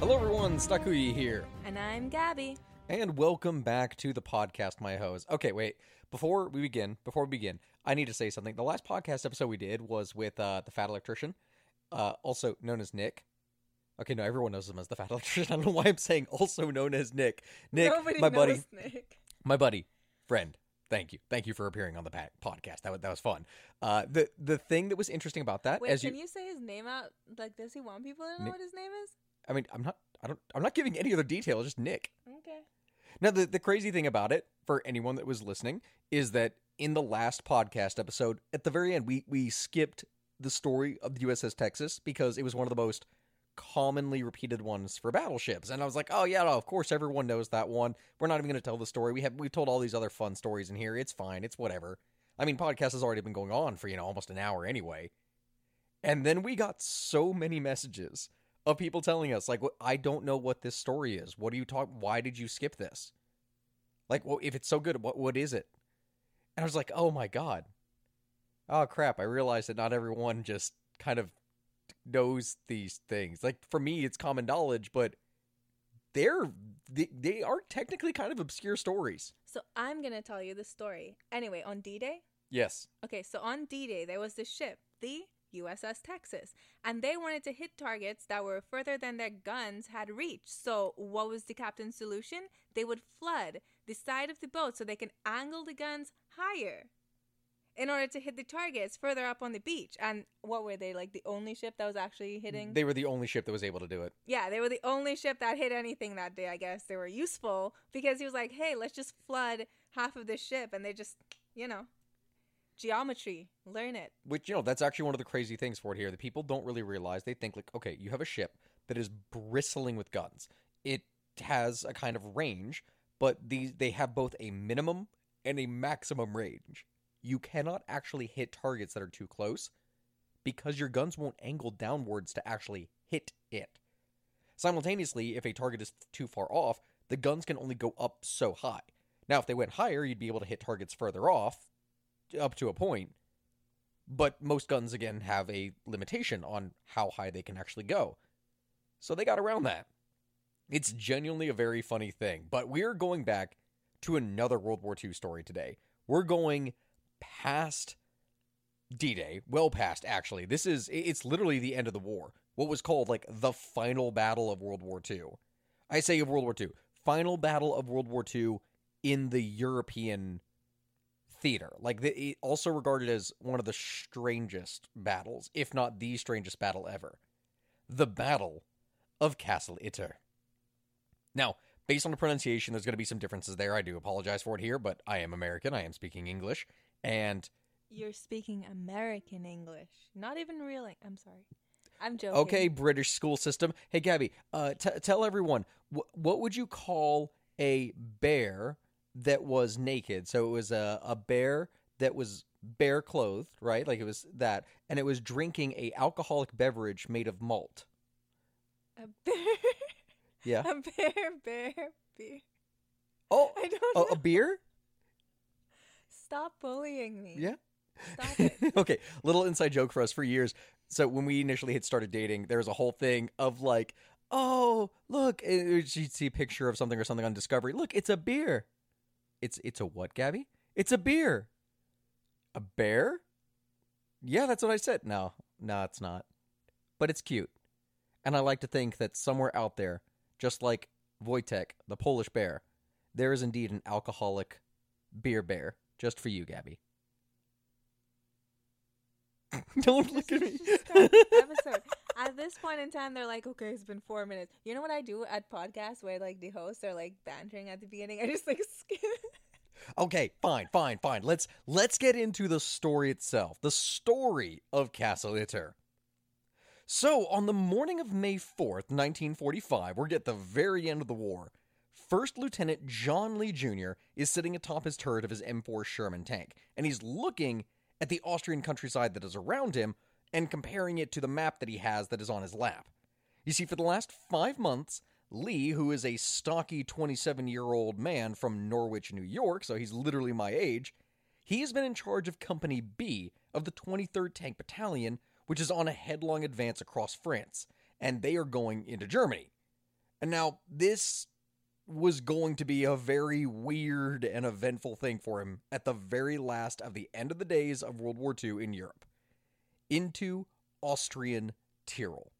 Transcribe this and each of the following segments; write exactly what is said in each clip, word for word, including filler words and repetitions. Hello everyone, Stakuyi here. And I'm Gabby. And welcome back to the podcast, my hoes. Okay, wait, before we begin, before we begin, I need to say something. The last podcast episode we did was with uh, the Fat Electrician, uh, also known as Nick. Okay, no, everyone knows him as the Fat Electrician. I don't know why I'm saying also known as Nick. Nick, Nobody my buddy, Nick. my buddy, friend. Thank you, thank you for appearing on the pa- podcast. That was that was fun. Uh, the the thing that was interesting about that, wait, as can you, you say his name out? Like, does he want people to know Nick, what his name is? I mean, I'm not, I don't, I'm not giving any other detail. Just Nick. Okay. Now, the the crazy thing about it for anyone that was listening is that in the last podcast episode, at the very end, we we skipped the story of the U S S Texas because it was one of the most commonly repeated ones for battleships, and I was like, oh yeah, no, of course everyone knows that one. We're not even going to tell the story. We have we've told all these other fun stories in here. It's fine. It's whatever. I mean, podcast has already been going on for, you know, almost an hour anyway. And then we got so many messages of people telling us, like, I don't know what this story is. What are you talking? Why did you skip this? Like, well, if it's so good, what what is it? And I was like, oh my god, oh crap! I realized that not everyone just kind of knows these things. Like, for me it's common knowledge, but they're they, they are technically kind of obscure stories. So I'm gonna tell you the story anyway. On D-Day, yes, okay, so on D-Day there was this ship, the U S S Texas, and they wanted to hit targets that were further than their guns had reached. So what was the captain's solution? They would flood the side of the boat so they can angle the guns higher in order to hit the targets further up on the beach. And what were they, like the only ship that was actually hitting? They were the only ship that was able to do it. Yeah, they were the only ship that hit anything that day, I guess. They were useful because he was like, hey, let's just flood half of this ship. And they just, you know, geometry, learn it. Which, you know, that's actually one of the crazy things for it here. The people don't really realize. They think, like, okay, you have a ship that is bristling with guns. It has a kind of range, but these they have both a minimum and a maximum range. You cannot actually hit targets that are too close because your guns won't angle downwards to actually hit it. Simultaneously, if a target is too far off, the guns can only go up so high. Now, if they went higher, you'd be able to hit targets further off, up to a point. But most guns, again, have a limitation on how high they can actually go. So they got around that. It's genuinely a very funny thing. But we're going back to another World War Two story today. We're going past D-Day, well past, actually. This is, it's literally the end of the war. What was called, like, the final battle of World War Two. I say of World War Two. Final battle of World War Two in the European theater. Like, the, it also regarded as one of the strangest battles, if not the strangest battle ever. The Battle of Castle Itter. Now, based on the pronunciation, there's going to be some differences there. I do apologize for it here, but I am American. I am speaking English. And you're speaking American English, not even real. Eng- I'm sorry, I'm joking. Okay, British school system. Hey, Gabby, uh, t- tell everyone wh- what would you call a bear that was naked? So it was a a bear that was bear clothed, right? Like, it was that, and it was drinking a alcoholic beverage made of malt. A bear. Yeah. A bear, bear, beer. Oh, I don't know. A, a beer. Stop bullying me. Yeah. Stop it. Okay. Little inside joke for us for years. So when we initially had started dating, there was a whole thing of like, oh, look, it, you'd see a picture of something or something on Discovery. Look, it's a beer. It's it's a what, Gabby? It's a beer. A bear? Yeah, that's what I said. No, no, it's not. But it's cute. And I like to think that somewhere out there, just like Wojtek, the Polish bear, there is indeed an alcoholic beer bear. Just for you, Gabby. Don't look at me. Episode. At this point in time, they're like, okay, it's been four minutes. You know what I do at podcasts where, like, the hosts are, like, bantering at the beginning? I just, like, skip it. Okay, fine, fine, fine. Let's let's get into the story itself. The story of Castle Itter. So, on the morning of May fourth, nineteen forty-five, we're at the very end of the war. First Lieutenant John Lee Junior is sitting atop his turret of his M four Sherman tank, and he's looking at the Austrian countryside that is around him and comparing it to the map that he has that is on his lap. You see, for the last five months, Lee, who is a stocky twenty-seven-year-old man from Norwich, New York, so he's literally my age, he has been in charge of Company B of the twenty-third Tank Battalion, which is on a headlong advance across France, and they are going into Germany. And now, this was going to be a very weird and eventful thing for him at the very last of the end of the days of World War Two in Europe, into Austrian Tyrol.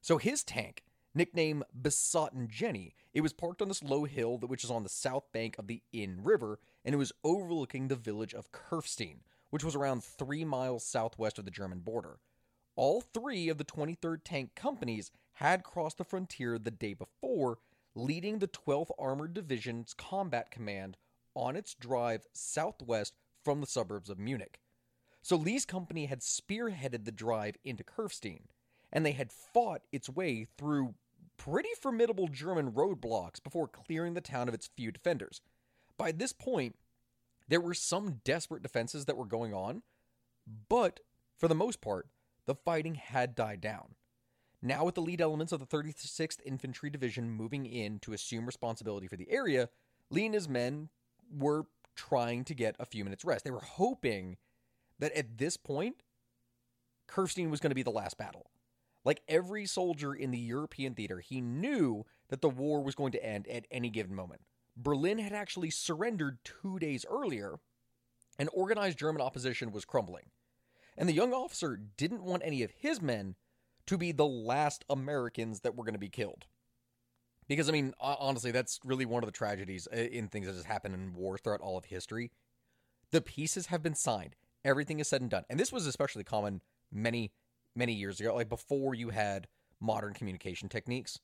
So his tank, nicknamed Besotten Jenny, it was parked on this low hill which is on the south bank of the Inn River, and it was overlooking the village of Kufstein, which was around three miles southwest of the German border. All three of the twenty-third Tank Companies had crossed the frontier the day before, leading the twelfth Armored Division's Combat Command on its drive southwest from the suburbs of Munich. So Lee's company had spearheaded the drive into Kufstein, and they had fought its way through pretty formidable German roadblocks before clearing the town of its few defenders. By this point, there were some desperate defenses that were going on, but for the most part, the fighting had died down. Now with the lead elements of the thirty-sixth Infantry Division moving in to assume responsibility for the area, Lee and his men were trying to get a few minutes rest. They were hoping that at this point, Kufstein was going to be the last battle. Like every soldier in the European theater, he knew that the war was going to end at any given moment. Berlin had actually surrendered two days earlier, and organized German opposition was crumbling. And the young officer didn't want any of his men to be the last Americans that were going to be killed. Because, I mean, honestly, that's really one of the tragedies in things that has happened in war throughout all of history. The peaces have been signed. Everything is said and done. And this was especially common many, many years ago, like before you had modern communication techniques.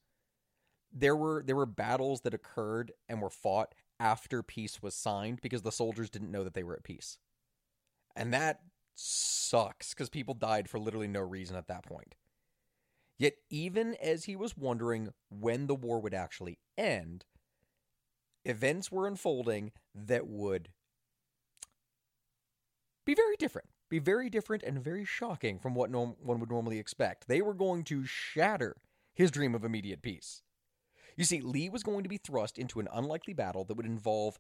There were there were battles that occurred and were fought after peace was signed because the soldiers didn't know that they were at peace. And that sucks because people died for literally no reason at that point. Yet even as he was wondering when the war would actually end, events were unfolding that would be very different. Be very different and very shocking from what no- one would normally expect. They were going to shatter his dream of immediate peace. You see, Lee was going to be thrust into an unlikely battle that would involve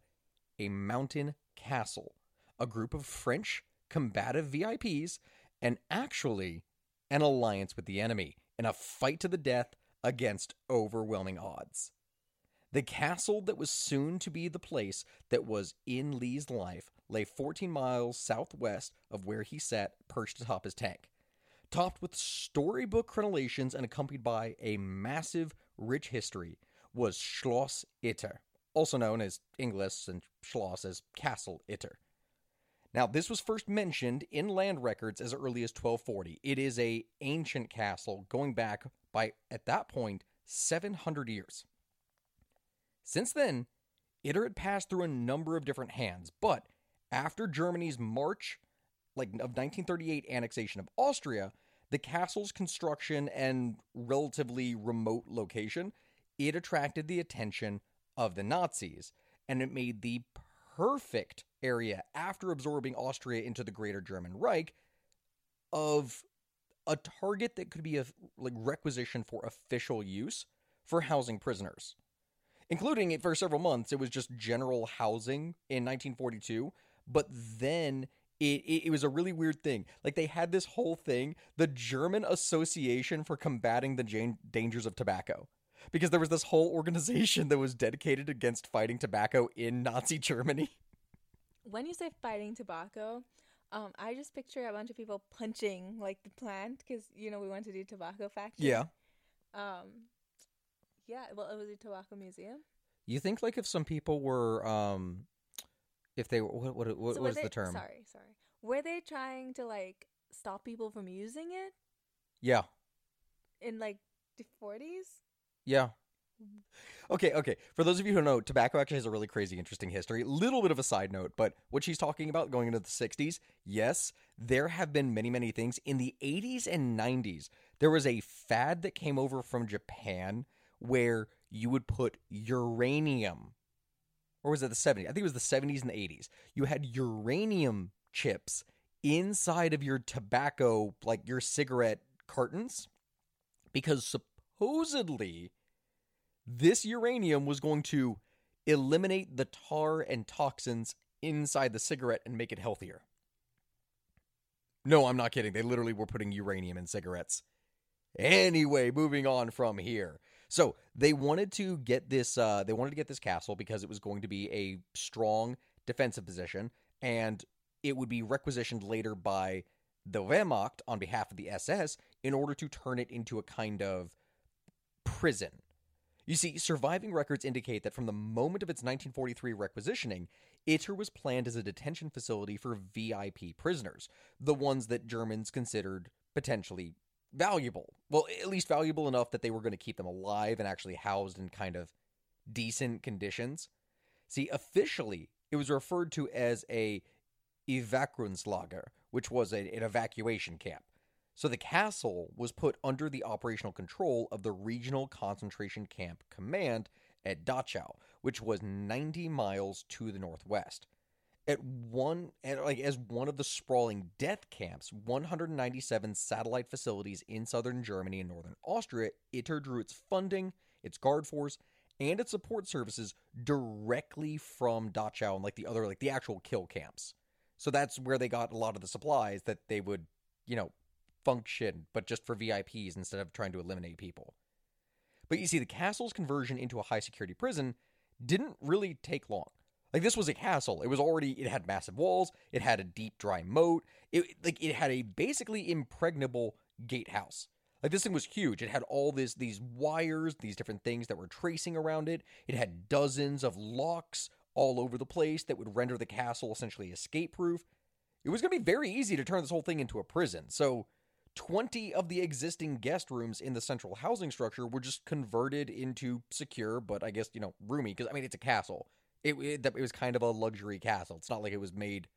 a mountain castle, a group of French combative V I Ps, and actually an alliance with the enemy, in a fight to the death against overwhelming odds. The castle that was soon to be the place that was in Lee's life lay fourteen miles southwest of where he sat, perched atop his tank. Topped with storybook crenellations and accompanied by a massive, rich history was Schloss Itter, also known as English and Schloss as Castle Itter. Now, this was first mentioned in land records as early as twelve forty. It is an ancient castle going back by, at that point, seven hundred years. Since then, Itter had passed through a number of different hands, but after Germany's March like, of nineteen thirty-eight annexation of Austria, the castle's construction and relatively remote location, it attracted the attention of the Nazis, and it made the perfect area after absorbing Austria into the Greater German Reich of a target that could be a like requisition for official use for housing prisoners, including it for several months. It was just general housing in nineteen forty-two, but then it, it, it was a really weird thing. Like they had this whole thing, the German Association for Combating the Jan- Dangers of Tobacco. Because there was this whole organization that was dedicated against fighting tobacco in Nazi Germany. When you say fighting tobacco, um, I just picture a bunch of people punching, like, the plant. Because, you know, we went to the tobacco factory. Yeah. Um, yeah, well, it was a tobacco museum. You think, like, if some people were, um, if they were, what, what, what, so what is they, the term? Sorry, sorry. Were they trying to, like, stop people from using it? Yeah. in like the forties? Yeah. Okay, okay. For those of you who know, tobacco actually has a really crazy, interesting history. Little bit of a side note, but what she's talking about going into the sixties, yes, there have been many, many things. In the eighties and nineties, there was a fad that came over from Japan where you would put uranium, or was it the seventies? I think it was the seventies and the eighties. You had uranium chips inside of your tobacco, like your cigarette cartons, because supposedly this uranium was going to eliminate the tar and toxins inside the cigarette and make it healthier. No, I'm not kidding. They literally were putting uranium in cigarettes. Anyway, moving on from here. So they wanted to get this uh, they wanted to get this castle because it was going to be a strong defensive position, and it would be requisitioned later by the Wehrmacht on behalf of the S S in order to turn it into a kind of prison. You see, surviving records indicate that from the moment of its nineteen forty-three requisitioning, Itter was planned as a detention facility for V I P prisoners, the ones that Germans considered potentially valuable. Well, at least valuable enough that they were going to keep them alive and actually housed in kind of decent conditions. See, officially, it was referred to as a Evakuierungslager, which was a, an evacuation camp. So the castle was put under the operational control of the Regional Concentration Camp Command at Dachau, which was ninety miles to the northwest. At one, at like as one of the sprawling death camps, one hundred ninety-seven satellite facilities in southern Germany and northern Austria, Itter drew its funding, its guard force, and its support services directly from Dachau and like the other, like the actual kill camps. So that's where they got a lot of the supplies that they would, you know, function, but just for V I Ps instead of trying to eliminate people. But you see, the castle's conversion into a high-security prison didn't really take long. Like, this was a castle. It was already, it had massive walls, it had a deep, dry moat, it, like, it had a basically impregnable gatehouse. Like, this thing was huge. It had all this, these wires, these different things that were tracing around it. It had dozens of locks all over the place that would render the castle essentially escape-proof. It was going to be very easy to turn this whole thing into a prison, so twenty of the existing guest rooms in the central housing structure were just converted into secure, but I guess, you know, roomy, because, I mean, it's a castle. It, it, it was kind of a luxury castle. It's not like it was made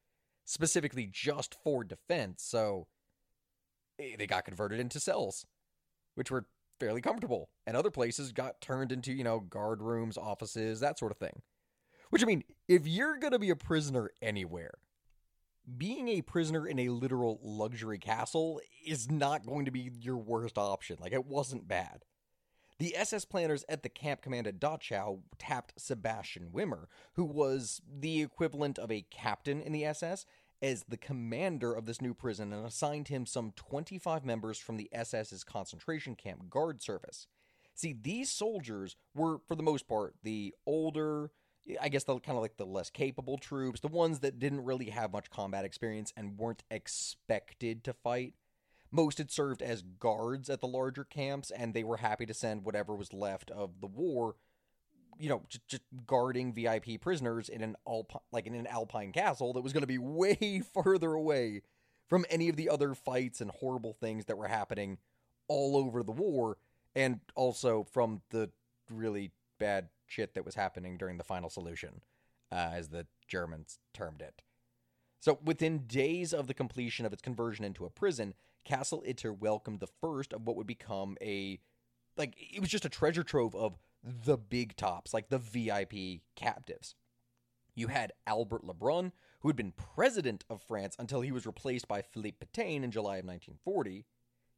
specifically just for defense, so it, they got converted into cells, which were fairly comfortable, and other places got turned into, you know, guard rooms, offices, that sort of thing. Which, I mean, if you're going to be a prisoner anywhere, being a prisoner in a literal luxury castle is not going to be your worst option. Like, it wasn't bad. The S S planners at the camp command at Dachau tapped Sebastian Wimmer, who was the equivalent of a captain in the S S, as the commander of this new prison and assigned him some twenty-five members from the SS's concentration camp guard service. See, these soldiers were, for the most part, the older, I guess the kind of like the less capable troops, the ones that didn't really have much combat experience and weren't expected to fight. Most had served as guards at the larger camps, and they were happy to send whatever was left of the war, you know, just, just guarding V I P prisoners in an alp- like in an alpine castle that was going to be way further away from any of the other fights and horrible things that were happening all over the war, and also from the really bad shit that was happening during the Final Solution, uh, as the Germans termed it. So within days of the completion of its conversion into a prison, Castle Itter welcomed the first of what would become a, like, it was just a treasure trove of the big tops, like the V I P captives. You had Albert Lebrun, who had been president of France until he was replaced by Philippe Pétain in July of nineteen forty.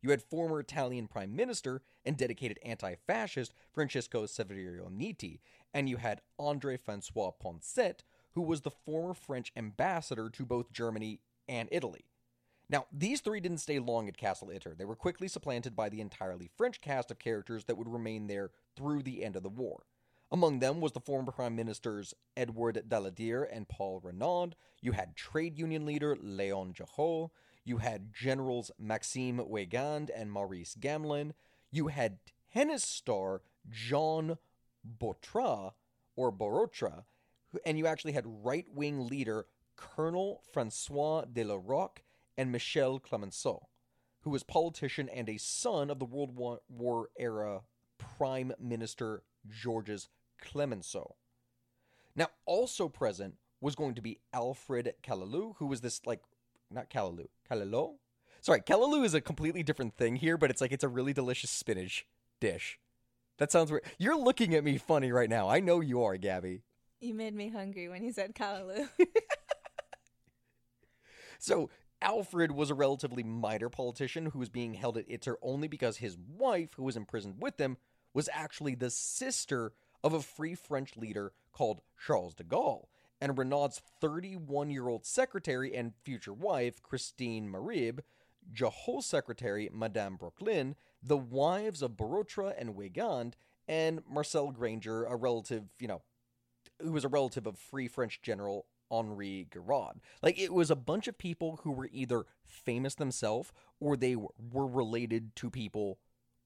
You had former Italian Prime Minister and dedicated anti-fascist Francisco Severianiti, and you had André-François Poinsett, who was the former French ambassador to both Germany and Italy. Now, these three didn't stay long at Castle Itter. They were quickly supplanted by the entirely French cast of characters that would remain there through the end of the war. Among them was the former Prime Ministers Edward Daladier and Paul Reynaud. You had trade union leader Léon Jahot. You had Generals Maxime Weygand and Maurice Gamelin. You had tennis star Jean Borotra, or Borotra, and you actually had right-wing leader Colonel François de La Rocque and Michel Clemenceau, who was politician and a son of the World War era Prime Minister Georges Clemenceau. Now, also present was going to be Alfred Callaloo, who was this, like, not Callaloo, Callaloo? Sorry, Callaloo is a completely different thing here, but it's like, it's a really delicious spinach dish. That sounds weird. You're looking at me funny right now. I know you are, Gabby. You made me hungry when you said Callaloo. So, Alfred was a relatively minor politician who was being held at Itter only because his wife, who was imprisoned with them, was actually the sister of a Free French leader called Charles de Gaulle, and Renaud's thirty-one-year-old secretary and future wife, Christine Marib, Johol secretary, Madame Brooklyn, the wives of Borotra and Weygand, and Marcel Granger, a relative, you know, who was a relative of Free French general Henri Girard. Like, it was a bunch of people who were either famous themselves or they were related to people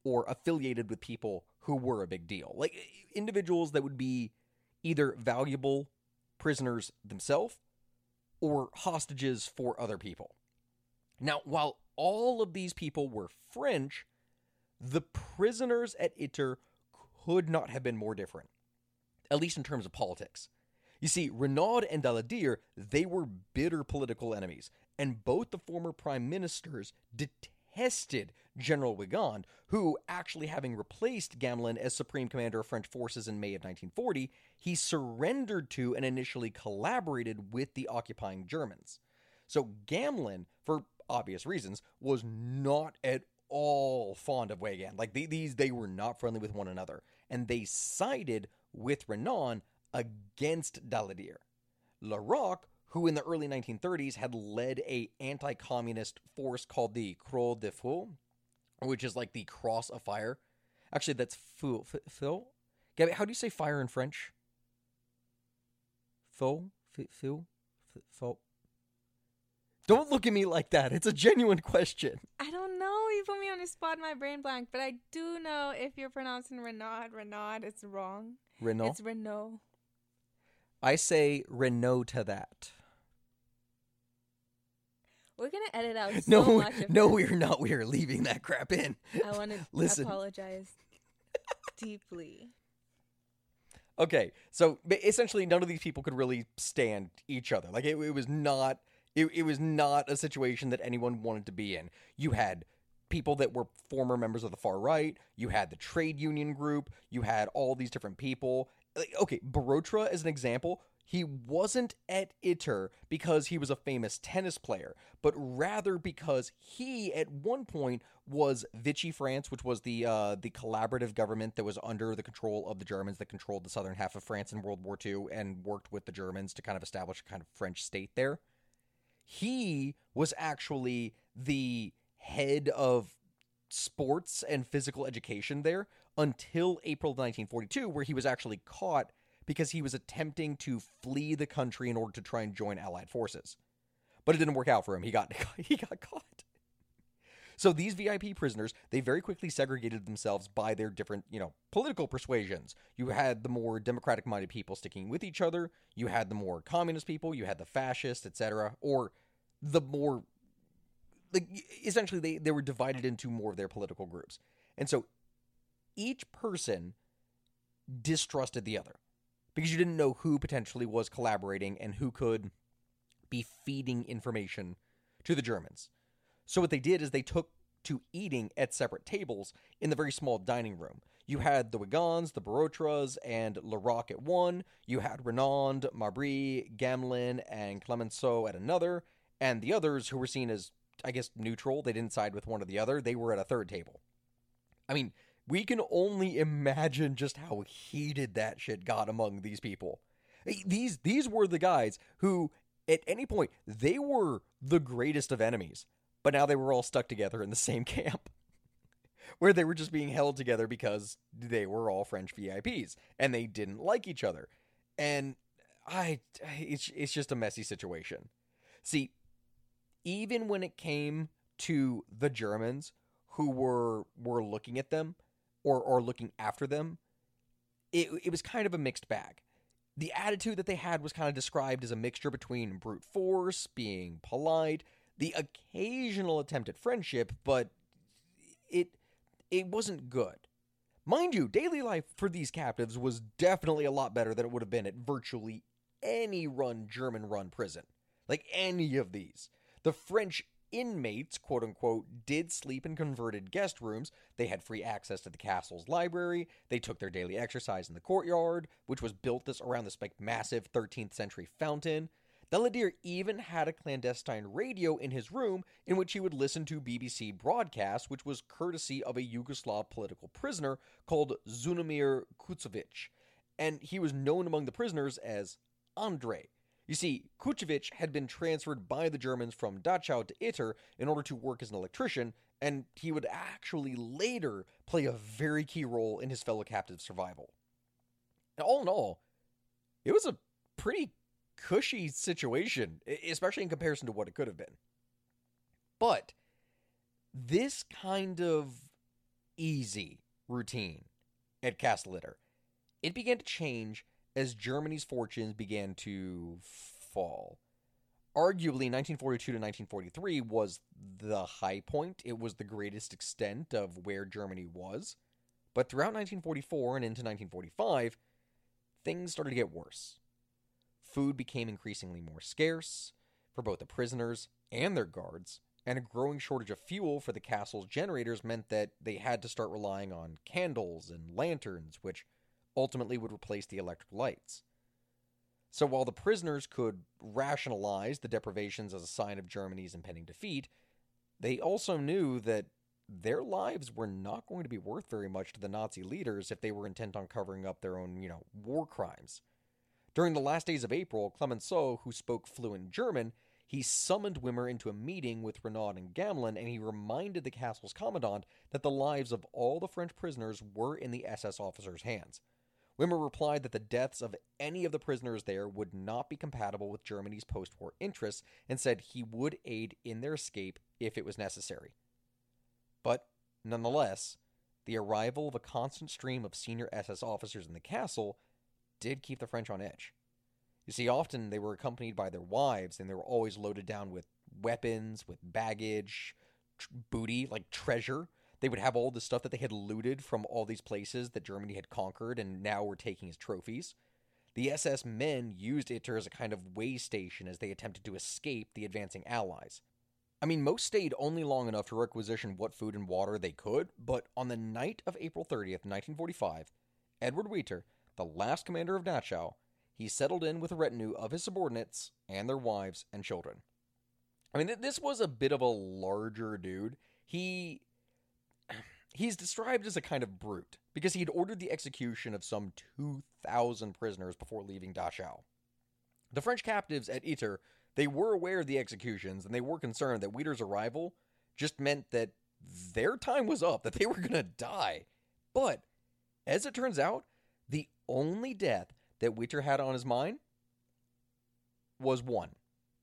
or affiliated with people who were a big deal. Like, individuals that would be either valuable prisoners themselves or hostages for other people. Now, while all of these people were French, the prisoners at Itter could not have been more different, at least in terms of politics. You see, Reynaud and Daladier, they were bitter political enemies, and both the former prime ministers detested General Weygand, who, actually having replaced Gamelin as supreme commander of French forces in May of nineteen forty, he surrendered to and initially collaborated with the occupying Germans. So Gamelin, for obvious reasons, was not at all fond of Weygand. Like, they, these, they were not friendly with one another, and they sided with Reynaud against Daladier. La Rocque, who in the early nineteen thirties had led a anti-communist force called the Croix de Feu, which is like the Cross of Fire. Actually, that's feu. F- feu? Gabby, how do you say fire in French? Feu? F- feu? F- feu? Don't look at me like that. It's a genuine question. I don't know. You put me on the spot, my brain blank, but I do know if you're pronouncing Renaud, Renaud, it's wrong. Renaud? It's Renaud. I say Renaud to that. We're going to edit out so no, much of No, that. We're not. We are leaving that crap in. I want to apologize deeply. Okay, so essentially none of these people could really stand each other. Like, it, it was not... It, it was not a situation that anyone wanted to be in. You had people that were former members of the far right. You had the trade union group. You had all these different people. Like, okay, Borotra, as an example, he wasn't at Itter because he was a famous tennis player, but rather because he, at one point, was Vichy France, which was the uh, the collaborative government that was under the control of the Germans, that controlled the southern half of France in World War Two and worked with the Germans to kind of establish a kind of French state there. He was actually the head of sports and physical education there until April of nineteen forty-two, where he was actually caught because he was attempting to flee the country in order to try and join Allied forces. But it didn't work out for him. He got he got caught. So these V I P prisoners, they very quickly segregated themselves by their different, you know, political persuasions. You had the more democratic-minded people sticking with each other. You had the more communist people. You had the fascists, et cetera. Or the more, like, essentially, they, they were divided into more of their political groups. And so each person distrusted the other because you didn't know who potentially was collaborating and who could be feeding information to the Germans. So what they did is they took to eating at separate tables in the very small dining room. You had the Wegans, the Borotras, and La Rocque at one. You had Renaud, Mabry, Gamelin, and Clemenceau at another. And the others, who were seen as, I guess, neutral, they didn't side with one or the other, they were at a third table. I mean, we can only imagine just how heated that shit got among these people. These, these were the guys who, at any point, they were the greatest of enemies. But now they were all stuck together in the same camp where they were just being held together because they were all French V I Ps and they didn't like each other. And I, it's, it's just a messy situation. See, even when it came to the Germans who were, were looking at them or, or looking after them, it, it was kind of a mixed bag. The attitude that they had was kind of described as a mixture between brute force, being polite. the occasional attempt at friendship, but it it wasn't good. Mind you, daily life for these captives was definitely a lot better than it would have been at virtually any run German-run prison. Like any of these. The French inmates, quote-unquote, did sleep in converted guest rooms. They had free access to the castle's library. They took their daily exercise in the courtyard, which was built this around this like, massive thirteenth century fountain. Daladier even had a clandestine radio in his room in which he would listen to B B C broadcasts, which was courtesy of a Yugoslav political prisoner called Zunimir Kuchevich, and he was known among the prisoners as Andre. You see, Kuchevich had been transferred by the Germans from Dachau to Itter in order to work as an electrician, and he would actually later play a very key role in his fellow captive's survival. And all in all, it was a pretty cushy situation, especially in comparison to what it could have been. But this kind of easy routine at Castle Itter, it began to change as Germany's fortunes began to fall. Arguably, nineteen forty-two to nineteen forty-three was the high point. It was the greatest extent of where Germany was. But throughout nineteen forty-four and into nineteen forty-five, things started to get worse. Food became increasingly more scarce for both the prisoners and their guards, and a growing shortage of fuel for the castle's generators meant that they had to start relying on candles and lanterns, which ultimately would replace the electric lights. So while the prisoners could rationalize the deprivations as a sign of Germany's impending defeat, they also knew that their lives were not going to be worth very much to the Nazi leaders if they were intent on covering up their own, you know, war crimes. During the last days of April, Clemenceau, who spoke fluent German, he summoned Wimmer into a meeting with Reynaud and Gamelin, and he reminded the castle's commandant that the lives of all the French prisoners were in the S S officers' hands. Wimmer replied that the deaths of any of the prisoners there would not be compatible with Germany's post-war interests, and said he would aid in their escape if it was necessary. But, nonetheless, the arrival of a constant stream of senior S S officers in the castle did keep the French on edge. You see, often they were accompanied by their wives, and they were always loaded down with weapons, with baggage, tr- booty, like treasure. They would have all the stuff that they had looted from all these places that Germany had conquered and now were taking as trophies. The S S men used Itter as a kind of way station as they attempted to escape the advancing Allies. I mean, most stayed only long enough to requisition what food and water they could, but on the night of April thirtieth, nineteen forty-five, Edward Witer, the last commander of Dachau, he settled in with a retinue of his subordinates and their wives and children. I mean, th- this was a bit of a larger dude. He... He's described as a kind of brute, because he had ordered the execution of some two thousand prisoners before leaving Dachau. The French captives at Itter, they were aware of the executions, and they were concerned that Witer's arrival just meant that their time was up, that they were going to die. But, as it turns out, the only death that Witer had on his mind was one.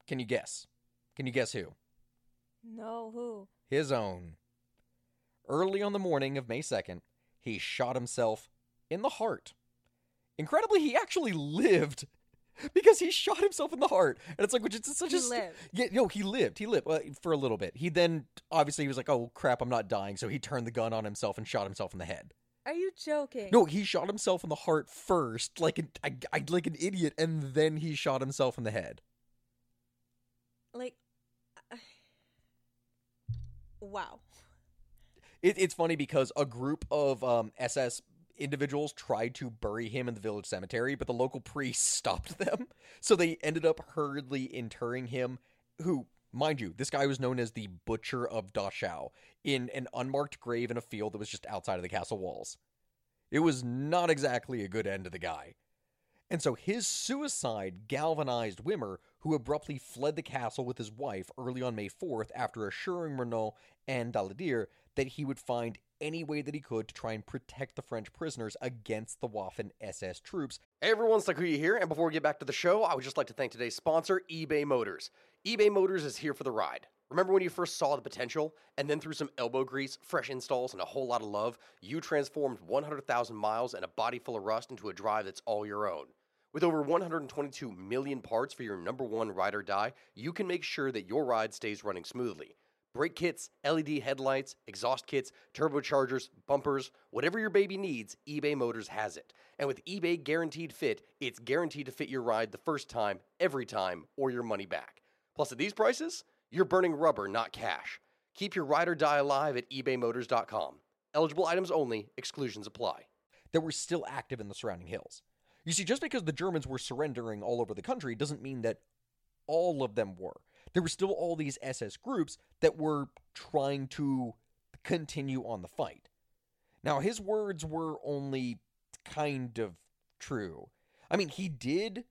Can you guess? Can you guess who? No, who? His own. Early on the morning of May second, he shot himself in the heart. Incredibly, he actually lived because he shot himself in the heart. And it's like, which is such he a... He lived. Yeah, no, he lived. He lived uh, for a little bit. He then, obviously, he was like, oh, crap, I'm not dying. So he turned the gun on himself and shot himself in the head. Are you joking? No, he shot himself in the heart first, like an, I, I, like an idiot, and then he shot himself in the head. Like, uh, wow. It, it's funny because a group of um, S S individuals tried to bury him in the village cemetery, but the local priest stopped them. So they ended up hurriedly interring him, who, mind you, this guy was known as the Butcher of Dachau, in an unmarked grave in a field that was just outside of the castle walls. It was not exactly a good end to the guy. And so his suicide galvanized Wimmer, who abruptly fled the castle with his wife early on May fourth after assuring Reynaud and Daladier that he would find any way that he could to try and protect the French prisoners against the Waffen S S troops. Hey everyone, Sakuya here, and before we get back to the show, I would just like to thank today's sponsor, eBay Motors. eBay Motors is here for the ride. Remember when you first saw the potential, and then through some elbow grease, fresh installs, and a whole lot of love, you transformed one hundred thousand miles and a body full of rust into a drive that's all your own. With over one hundred twenty-two million parts for your number one ride or die, you can make sure that your ride stays running smoothly. Brake kits, L E D headlights, exhaust kits, turbochargers, bumpers, whatever your baby needs, eBay Motors has it. And with eBay Guaranteed Fit, it's guaranteed to fit your ride the first time, every time, or your money back. Plus, at these prices, you're burning rubber, not cash. Keep your ride or die alive at ebay motors dot com. Eligible items only, exclusions apply. That were still active in the surrounding hills. You see, just because the Germans were surrendering all over the country doesn't mean that all of them were. There were still all these S S groups that were trying to continue on the fight. Now, his words were only kind of true. I mean, he did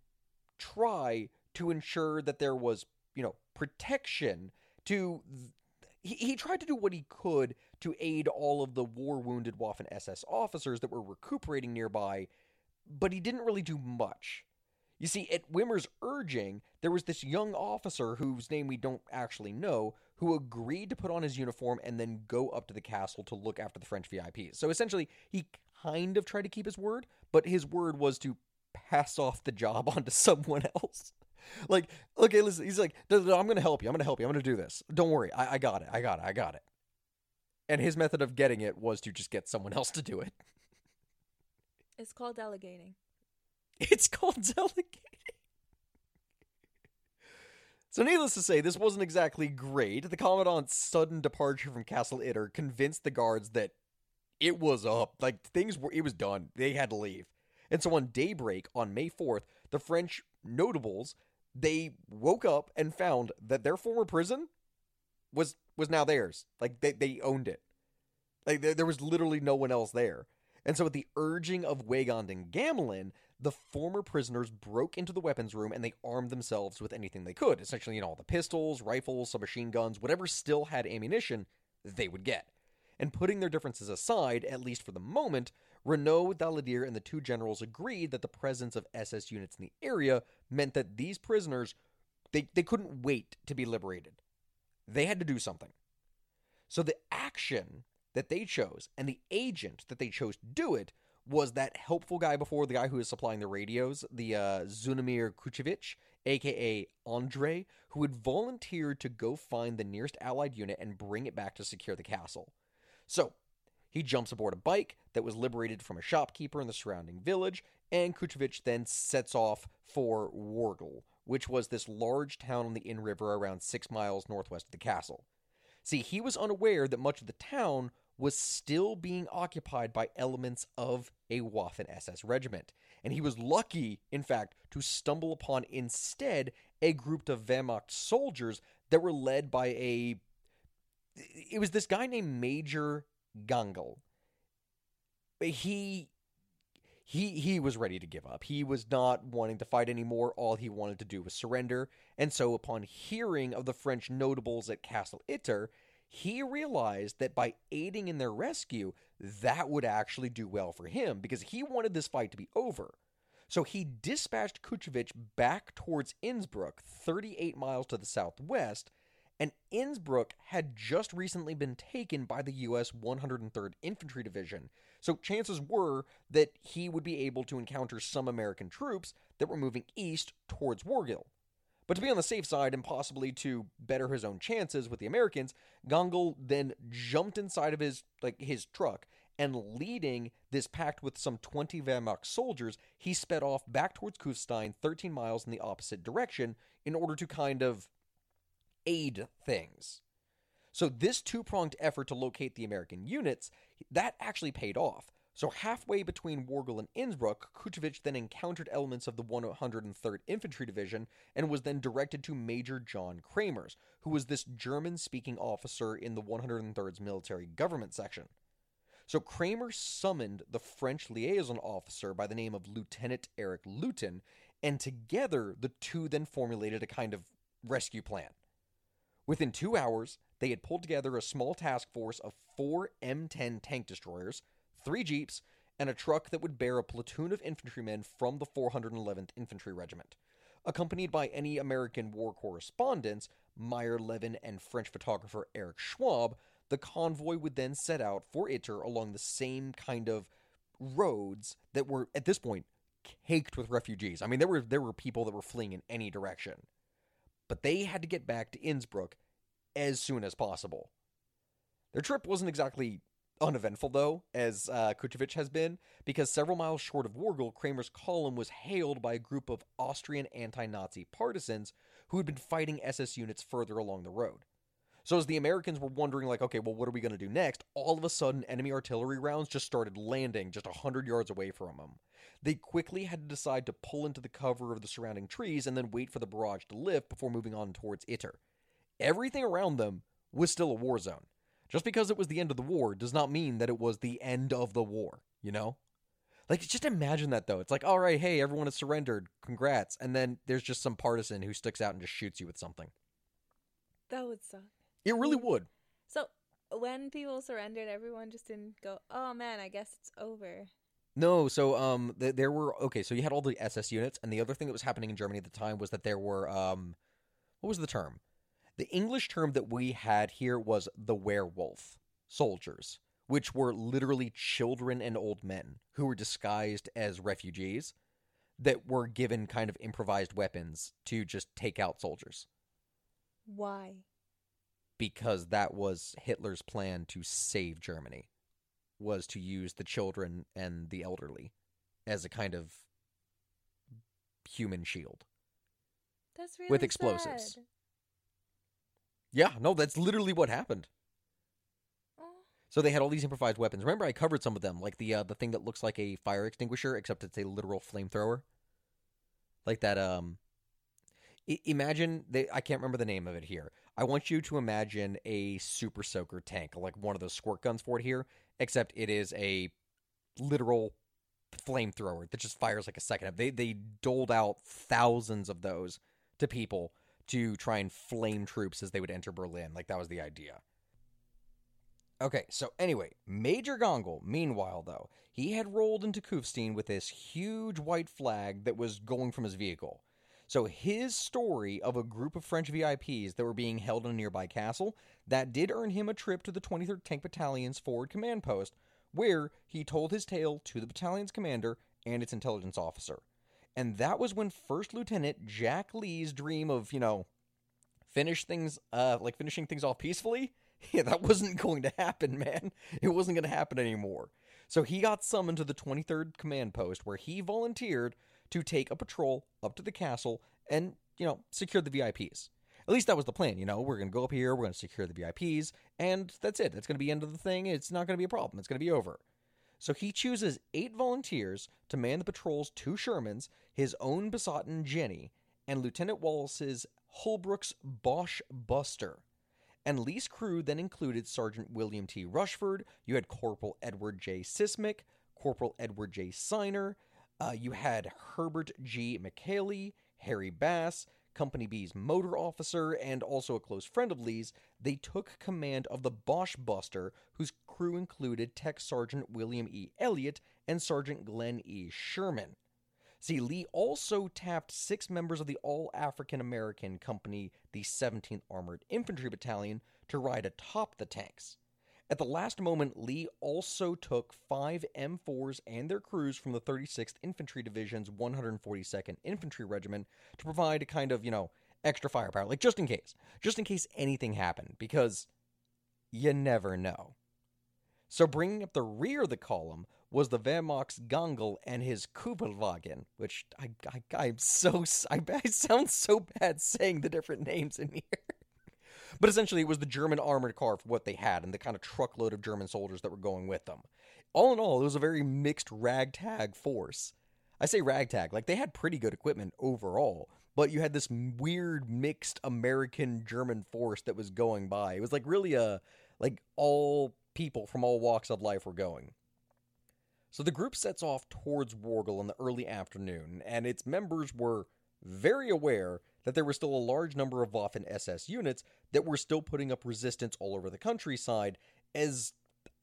try to ensure that there was, you know, protection to... He, he tried to do what he could to aid all of the war-wounded Waffen S S officers that were recuperating nearby, but he didn't really do much. You see, at Wimmer's urging, there was this young officer whose name we don't actually know, who agreed to put on his uniform and then go up to the castle to look after the French V I Ps. So essentially, he kind of tried to keep his word, but his word was to pass off the job onto someone else. Like, okay, listen, he's like, I'm going to help you, I'm going to help you, I'm going to do this. Don't worry, I, I got it, I got it, I got it. And his method of getting it was to just get someone else to do it. It's called delegating. It's called delegating. So needless to say, this wasn't exactly great. The Commandant's sudden departure from Castle Itter convinced the guards that it was up. Like, things were, it was done. They had to leave. And so on daybreak, on May fourth, the French notables, they woke up and found that their former prison was was now theirs. Like, they, they owned it. Like, there, there was literally no one else there. And so at the urging of Weygand and Gamelin, the former prisoners broke into the weapons room and they armed themselves with anything they could. Essentially, you know, all the pistols, rifles, submachine guns, whatever still had ammunition, they would get. And putting their differences aside, at least for the moment, Reynaud, Daladier, and the two generals agreed that the presence of S S units in the area meant that these prisoners, they, they couldn't wait to be liberated. They had to do something. So the action that they chose, and the agent that they chose to do it, was that helpful guy before, the guy who was supplying the radios, the uh, Zunimir Kuchevich, a k a. Andre, who had volunteered to go find the nearest Allied unit and bring it back to secure the castle. So, he jumps aboard a bike that was liberated from a shopkeeper in the surrounding village, and Kuchevich then sets off for Wörgl, which was this large town on the Inn River around six miles northwest of the castle. See, he was unaware that much of the town was still being occupied by elements of a Waffen S S regiment, and he was lucky, in fact, to stumble upon instead a group of Wehrmacht soldiers that were led by a... It was this guy named Major Gangl. He, he, he was ready to give up. He was not wanting to fight anymore. All he wanted to do was surrender. And so upon hearing of the French notables at Castle Itter, he realized that by aiding in their rescue, that would actually do well for him because he wanted this fight to be over. So he dispatched Kuchevich back towards Innsbruck, thirty-eight miles to the southwest, and Innsbruck had just recently been taken by the U S one hundred third Infantry Division, so chances were that he would be able to encounter some American troops that were moving east towards Wörgl. But to be on the safe side and possibly to better his own chances with the Americans, Gangl then jumped inside of his like his truck, and leading this pact with some twenty Wehrmacht soldiers, he sped off back towards Kufstein, thirteen miles in the opposite direction, in order to kind of aid things. So this two-pronged effort to locate the American units, that actually paid off. So halfway between Wörgl and Innsbruck, Kuchevich then encountered elements of the one hundred third Infantry Division and was then directed to Major John Kramer, who was this German-speaking officer in the one hundred third's military government section. So Kramer summoned the French liaison officer by the name of Lieutenant Eric Luton, and together the two then formulated a kind of rescue plan. Within two hours, they had pulled together a small task force of four M ten tank destroyers, three jeeps, and a truck that would bear a platoon of infantrymen from the four hundred eleventh Infantry Regiment. Accompanied by any American war correspondents, Meyer Levin and French photographer Eric Schwab, the convoy would then set out for Itter along the same kind of roads that were, at this point, caked with refugees. I mean, there were there were people that were fleeing in any direction. But they had to get back to Innsbruck as soon as possible. Their trip wasn't exactly uneventful, though, as uh, Kuchevich has been, because several miles short of Wörgl, Kramer's column was hailed by a group of Austrian anti-Nazi partisans who had been fighting S S units further along the road. So as the Americans were wondering, like, okay, well, what are we going to do next? All of a sudden, enemy artillery rounds just started landing just one hundred yards away from them. They quickly had to decide to pull into the cover of the surrounding trees and then wait for the barrage to lift before moving on towards Itter. Everything around them was still a war zone. Just because it was the end of the war does not mean that it was the end of the war, you know? Like, just imagine that, though. It's like, all right, hey, everyone has surrendered. Congrats. And then there's just some partisan who sticks out and just shoots you with something. That would suck. It really would. So when people surrendered, everyone just didn't go, oh, man, I guess it's over. No, so um, th- there were, okay, so you had all the S S units, and the other thing that was happening in Germany at the time was that there were, um, what was the term? The English term that we had here was the werewolf soldiers, which were literally children and old men who were disguised as refugees that were given kind of improvised weapons to just take out soldiers. Why? Because that was Hitler's plan to save Germany, was to use the children and the elderly as a kind of human shield. That's really with explosives. Sad. Yeah, no, that's literally what happened. Oh. So they had all these improvised weapons. Remember, I covered some of them, like the uh, the thing that looks like a fire extinguisher, except it's a literal flamethrower. Like that, um... I- imagine, they, I can't remember the name of it here. I want you to imagine a super soaker tank, like one of those squirt guns for it here, except it is a literal flamethrower that just fires like a second up. They they doled out thousands of those to people to try and flame troops as they would enter Berlin. Like, that was the idea. Okay, so anyway, Major Gangl, meanwhile, though, he had rolled into Kufstein with this huge white flag that was going from his vehicle. So his story of a group of French V I Ps that were being held in a nearby castle, that did earn him a trip to the twenty-third Tank Battalion's forward command post, where he told his tale to the battalion's commander and its intelligence officer. And that was when First Lieutenant Jack Lee's dream of, you know, finish things, uh, like finishing things off peacefully, yeah, that wasn't going to happen, man. It wasn't going to happen anymore. So he got summoned to the twenty-third command post, where he volunteered to take a patrol up to the castle and, you know, secure the V I Ps. At least that was the plan, you know. We're going to go up here, we're going to secure the V I Ps, and that's it. That's going to be the end of the thing. It's not going to be a problem. It's going to be over. So he chooses eight volunteers to man the patrol's two Shermans, his own Besotten Jenny, and Lieutenant Wallace's Holbrook's Boche Buster. And Lee's crew then included Sergeant William T. Rushford, you had Corporal Edward J. Sismic, Corporal Edward J. Siner, Uh, you had Herbert G. McKayley, Harry Bass, Company B's motor officer, and also a close friend of Lee's. They took command of the Boche Buster, whose crew included Tech Sergeant William E. Elliott and Sergeant Glenn E. Sherman. See, Lee also tapped six members of the All-African-American Company, the seventeenth Armored Infantry Battalion, to ride atop the tanks. At the last moment, Lee also took five M fours and their crews from the thirty-sixth Infantry Division's one hundred forty-second Infantry Regiment to provide a kind of, you know, extra firepower. Like, just in case. Just in case anything happened, because you never know. So bringing up the rear of the column was the Wehrmacht's Gangl and his Kugelwagen, which I, I, I'm so, I, I sound so bad saying the different names in here. But essentially, it was the German armored car for what they had and the kind of truckload of German soldiers that were going with them. All in all, it was a very mixed ragtag force. I say ragtag, like, they had pretty good equipment overall, but you had this weird mixed American-German force that was going by. It was like really a, like, all people from all walks of life were going. So the group sets off towards Wörgl in the early afternoon, and its members were very aware that there were still a large number of Waffen S S units that were still putting up resistance all over the countryside, as,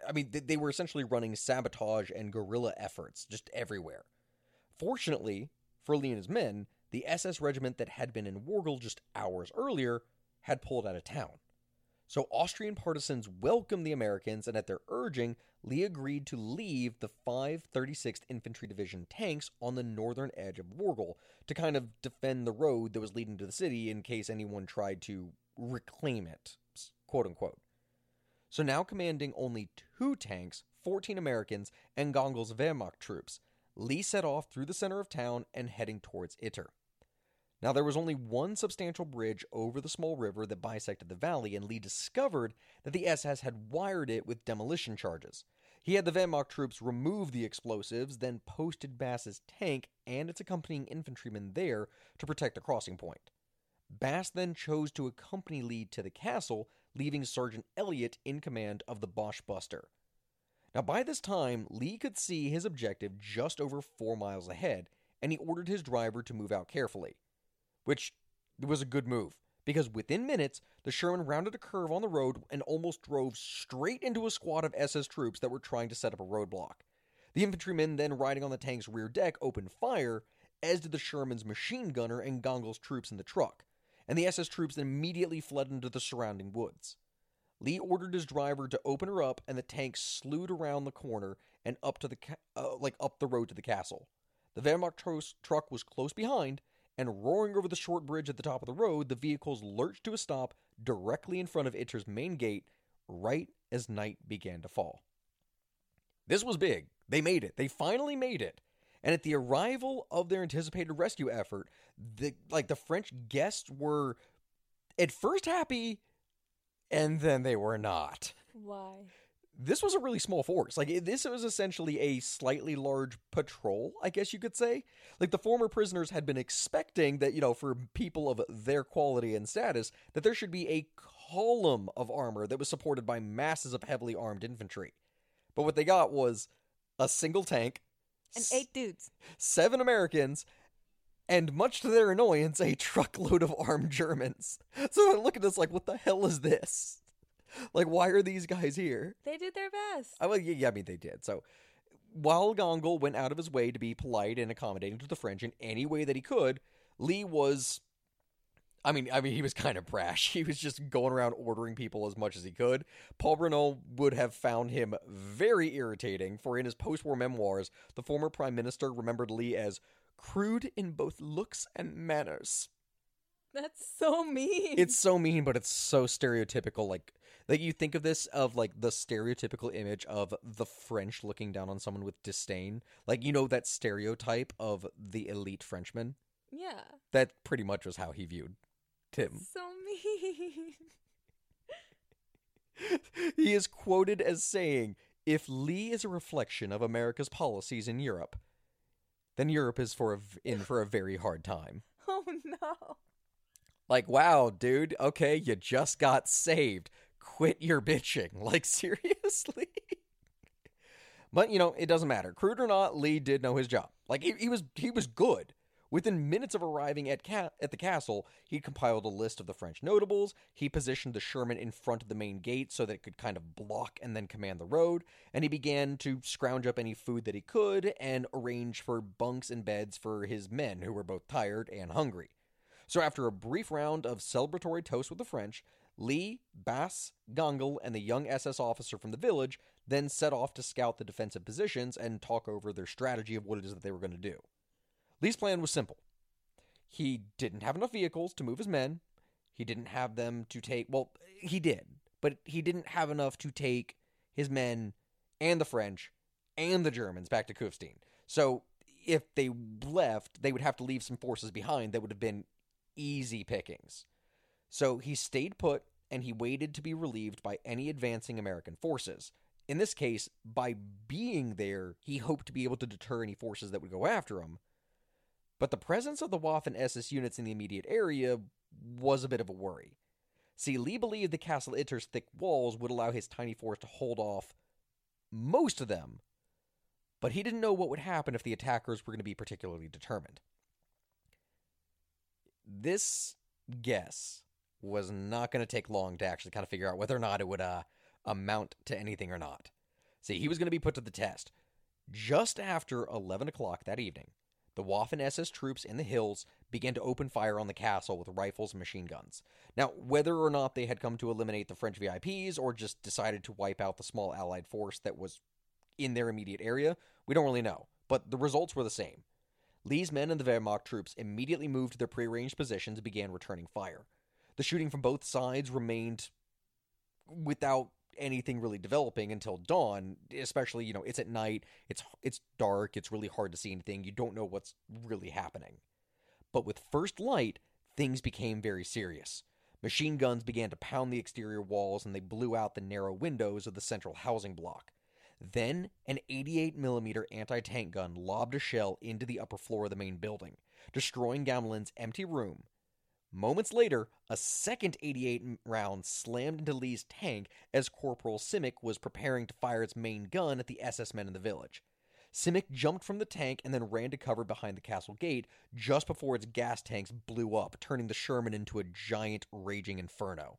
I mean, they were essentially running sabotage and guerrilla efforts just everywhere. Fortunately, for Lee and his men, the S S regiment that had been in Wörgl just hours earlier had pulled out of town. So Austrian partisans welcomed the Americans, and at their urging, Lee agreed to leave the five thirty-sixth Infantry Division tanks on the northern edge of Wörgl to kind of defend the road that was leading to the city in case anyone tried to reclaim it, quote-unquote. So now commanding only two tanks, fourteen Americans, and Gangl's Wehrmacht troops, Lee set off through the center of town and heading towards Itter. Now, there was only one substantial bridge over the small river that bisected the valley, and Lee discovered that the S S had wired it with demolition charges. He had the Wehrmacht troops remove the explosives, then posted Bass's tank and its accompanying infantrymen there to protect the crossing point. Bass then chose to accompany Lee to the castle, leaving Sergeant Elliott in command of the Boche Buster. Now, by this time, Lee could see his objective just over four miles ahead, and he ordered his driver to move out carefully. Which was a good move, because within minutes, the Sherman rounded a curve on the road and almost drove straight into a squad of S S troops that were trying to set up a roadblock. The infantrymen then riding on the tank's rear deck opened fire, as did the Sherman's machine gunner and Gangl's troops in the truck, and the S S troops then immediately fled into the surrounding woods. Lee ordered his driver to open her up, and the tank slewed around the corner and up to the ca- uh, like up the road to the castle. The Wehrmacht tr- truck was close behind, and roaring over the short bridge at the top of the road, the vehicles lurched to a stop directly in front of Itter's main gate, right as night began to fall. This was big. They made it. They finally made it. And at the arrival of their anticipated rescue effort, the like the French guests were at first happy, and then they were not. Why? This was a really small force. Like, this was essentially a slightly large patrol, I guess you could say. Like, the former prisoners had been expecting that, you know, for people of their quality and status, that there should be a column of armor that was supported by masses of heavily armed infantry. But what they got was a single tank. And eight dudes. Seven Americans. And much to their annoyance, a truckload of armed Germans. So I look at this like, what the hell is this? Like, why are these guys here? They did their best. I, well, yeah, I mean, they did. So, while Gangl went out of his way to be polite and accommodating to the French in any way that he could, Lee was, I mean, I mean, he was kind of brash. He was just going around ordering people as much as he could. Paul Reynaud would have found him very irritating, for in his post-war memoirs, the former prime minister remembered Lee as crude in both looks and manners. That's so mean. It's so mean, but it's so stereotypical. Like, like you think of this of, like, the stereotypical image of the French looking down on someone with disdain. Like, you know that stereotype of the elite Frenchman? Yeah. That pretty much was how he viewed Tim. So mean. He is quoted as saying, "If Lee is a reflection of America's policies in Europe, then Europe is for a, in for a very hard time." Oh, no. Like, wow, dude, okay, you just got saved. Quit your bitching. Like, seriously? But, you know, it doesn't matter. Crude or not, Lee did know his job. Like, he, he was he was good. Within minutes of arriving at ca- at the castle, he compiled a list of the French notables. He positioned the Sherman in front of the main gate so that it could kind of block and then command the road. And he began to scrounge up any food that he could and arrange for bunks and beds for his men, who were both tired and hungry. So after a brief round of celebratory toasts with the French, Lee, Bass, Gangl, and the young S S officer from the village then set off to scout the defensive positions and talk over their strategy of what it is that they were going to do. Lee's plan was simple. He didn't have enough vehicles to move his men. He didn't have them to take... Well, he did, but he didn't have enough to take his men and the French and the Germans back to Kufstein. So if they left, they would have to leave some forces behind that would have been easy pickings. So he stayed put, and he waited to be relieved by any advancing American forces. In this case, by being there, he hoped to be able to deter any forces that would go after him. But the presence of the Waffen and S S units in the immediate area was a bit of a worry. See, Lee believed the Castle Itter's thick walls would allow his tiny force to hold off most of them, but he didn't know what would happen if the attackers were going to be particularly determined. This guess was not going to take long to actually kind of figure out whether or not it would uh, amount to anything or not. See, he was going to be put to the test. Just after eleven o'clock that evening, the the Waffen-S S troops in the hills began to open fire on the castle with rifles and machine guns. Now, whether or not they had come to eliminate the French V I Ps or just decided to wipe out the small Allied force that was in their immediate area, we don't really know, but the results were the same. Lee's men and the Wehrmacht troops immediately moved to their prearranged positions and began returning fire. The shooting from both sides remained without anything really developing until dawn, especially, you know, it's at night, it's it's dark, it's really hard to see anything, you don't know what's really happening. But with first light, things became very serious. Machine guns began to pound the exterior walls and they blew out the narrow windows of the central housing block. Then, an eighty-eight millimeter anti-tank gun lobbed a shell into the upper floor of the main building, destroying Gamelin's empty room. Moments later, a second eighty-eight round slammed into Lee's tank as Corporal Simic was preparing to fire its main gun at the S S men in the village. Simic jumped from the tank and then ran to cover behind the castle gate just before its gas tanks blew up, turning the Sherman into a giant, raging inferno.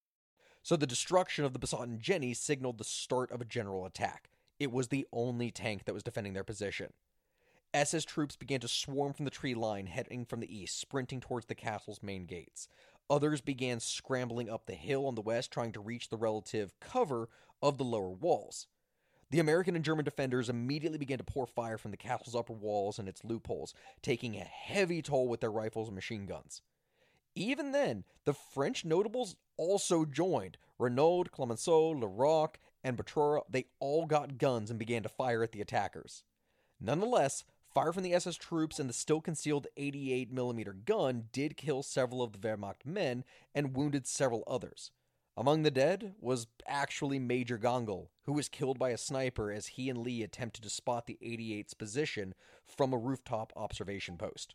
So the destruction of the Besotten Jenny signaled the start of a general attack. It was the only tank that was defending their position. S S troops began to swarm from the tree line, heading from the east, sprinting towards the castle's main gates. Others began scrambling up the hill on the west, trying to reach the relative cover of the lower walls. The American and German defenders immediately began to pour fire from the castle's upper walls and its loopholes, taking a heavy toll with their rifles and machine guns. Even then, the French notables also joined. Reynaud, Clemenceau, La Rocque, and Borotra, they all got guns and began to fire at the attackers. Nonetheless, fire from the S S troops and the still-concealed eighty-eight millimeter gun did kill several of the Wehrmacht men and wounded several others. Among the dead was actually Major Gangl, who was killed by a sniper as he and Lee attempted to spot the eighty-eight's position from a rooftop observation post.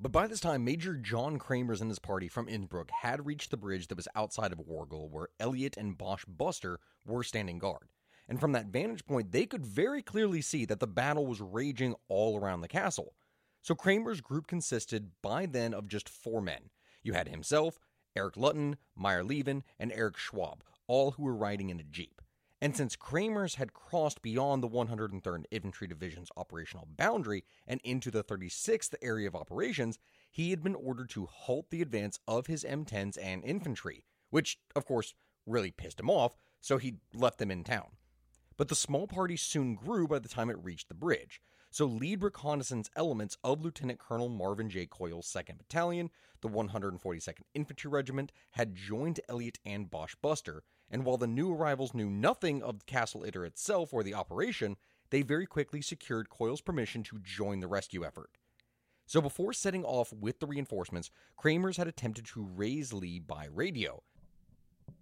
But by this time, Major John Kramer and his party from Innsbruck had reached the bridge that was outside of Wörgl, where Elliott and Boche Buster were standing guard. And from that vantage point, they could very clearly see that the battle was raging all around the castle. So Kramer's group consisted by then of just four men. You had himself, Eric Lutton, Meyer Levin, and Eric Schwab, all who were riding in a jeep. And since Kramer's had crossed beyond the one hundred third Infantry Division's operational boundary and into the thirty-sixth Area of Operations, he had been ordered to halt the advance of his M tens and infantry, which, of course, really pissed him off, so he left them in town. But the small party soon grew by the time it reached the bridge, so lead reconnaissance elements of Lieutenant Colonel Marvin J. Coyle's second Battalion, the one hundred forty-second Infantry Regiment, had joined Elliott and Boche Buster, and while the new arrivals knew nothing of Castle Itter itself or the operation, they very quickly secured Coyle's permission to join the rescue effort. So before setting off with the reinforcements, Kramer's had attempted to raise Lee by radio.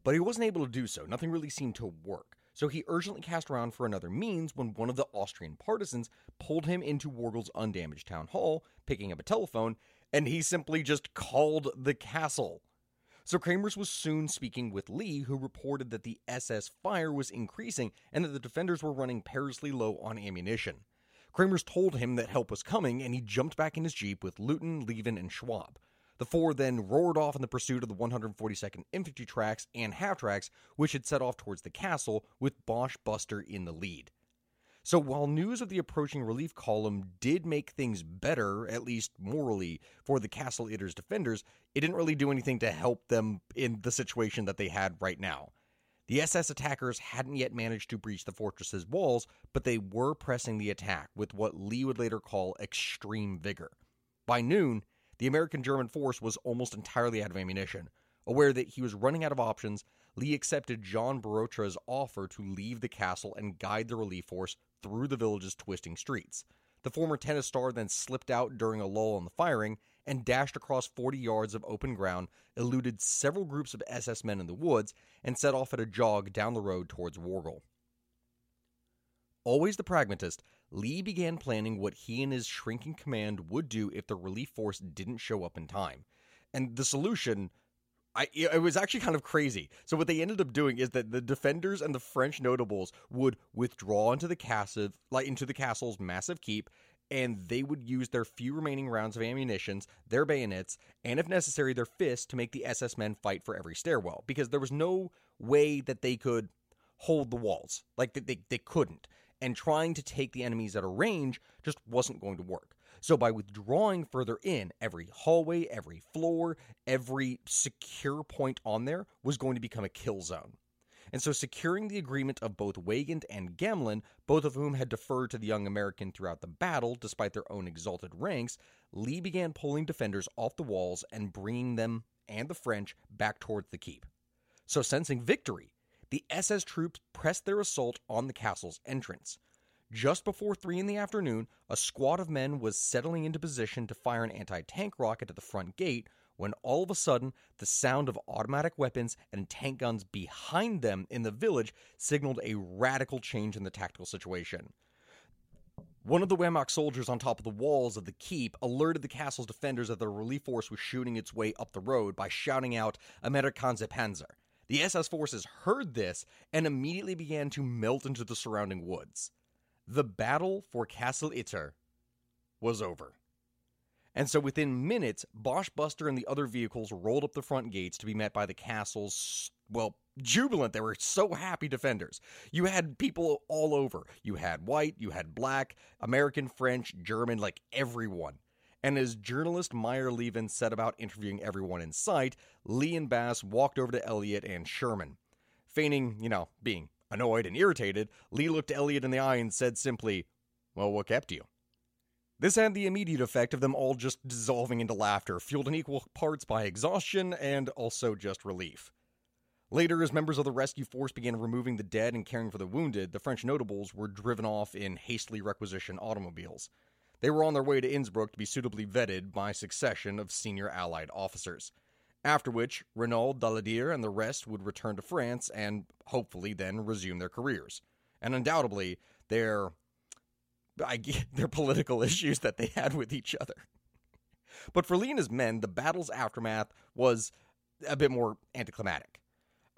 But he wasn't able to do so, nothing really seemed to work, so he urgently cast around for another means when one of the Austrian partisans pulled him into Wörgl's undamaged town hall, picking up a telephone, and he simply just called the castle. So Kramer's was soon speaking with Lee, who reported that the S S fire was increasing and that the defenders were running perilously low on ammunition. Kramer's told him that help was coming, and he jumped back in his jeep with Luton, Levin, and Schwab. The four then roared off in the pursuit of the one hundred forty-second Infantry tracks and half-tracks, which had set off towards the castle, with Boche Buster in the lead. So while news of the approaching relief column did make things better, at least morally, for the Castle Itter's defenders, it didn't really do anything to help them in the situation that they had right now. The S S attackers hadn't yet managed to breach the fortress's walls, but they were pressing the attack with what Lee would later call extreme vigor. By noon, the American-German force was almost entirely out of ammunition. Aware that he was running out of options, Lee accepted John Borotra's offer to leave the castle and guide the relief force through the village's twisting streets. The former tennis star then slipped out during a lull in the firing and dashed across forty yards of open ground, eluded several groups of S S men in the woods, and set off at a jog down the road towards Wörgl. Always the pragmatist, Lee began planning what he and his shrinking command would do if the relief force didn't show up in time. And the solution, I, it was actually kind of crazy. So what they ended up doing is that the defenders and the French notables would withdraw into the castle, like into the castle's massive keep, and they would use their few remaining rounds of ammunition, their bayonets, and if necessary, their fists to make the S S men fight for every stairwell, because there was no way that they could hold the walls. Like, they, they, they couldn't. And trying to take the enemies at a range just wasn't going to work. So by withdrawing further in, every hallway, every floor, every secure point on there was going to become a kill zone. And so securing the agreement of both Weygand and Gamelin, both of whom had deferred to the young American throughout the battle despite their own exalted ranks, Lee began pulling defenders off the walls and bringing them and the French back towards the keep. So sensing victory, the S S troops pressed their assault on the castle's entrance. Just before three in the afternoon, a squad of men was settling into position to fire an anti-tank rocket at the front gate, when all of a sudden, the sound of automatic weapons and tank guns behind them in the village signaled a radical change in the tactical situation. One of the Wehrmacht soldiers on top of the walls of the keep alerted the castle's defenders that the relief force was shooting its way up the road by shouting out, "Amerikanische Panzer." The S S forces heard this and immediately began to melt into the surrounding woods. The battle for Castle Itter was over. And so within minutes, Boche Buster and the other vehicles rolled up the front gates to be met by the castle's, well, jubilant. They were so happy defenders. You had people all over. You had white, you had black, American, French, German, like everyone. And as journalist Meyer Levin set about interviewing everyone in sight, Lee and Bass walked over to Elliott and Sherman. Feigning, you know, being annoyed and irritated, Lee looked Elliott in the eye and said simply, "Well, what kept you?" This had the immediate effect of them all just dissolving into laughter, fueled in equal parts by exhaustion and also just relief. Later, as members of the rescue force began removing the dead and caring for the wounded, the French notables were driven off in hastily requisitioned automobiles. They were on their way to Innsbruck to be suitably vetted by a succession of senior Allied officers. After which, Reynaud, Daladier, and the rest would return to France and hopefully then resume their careers. And undoubtedly, their... I, their political issues that they had with each other. But for Lee and his men, the battle's aftermath was a bit more anticlimactic.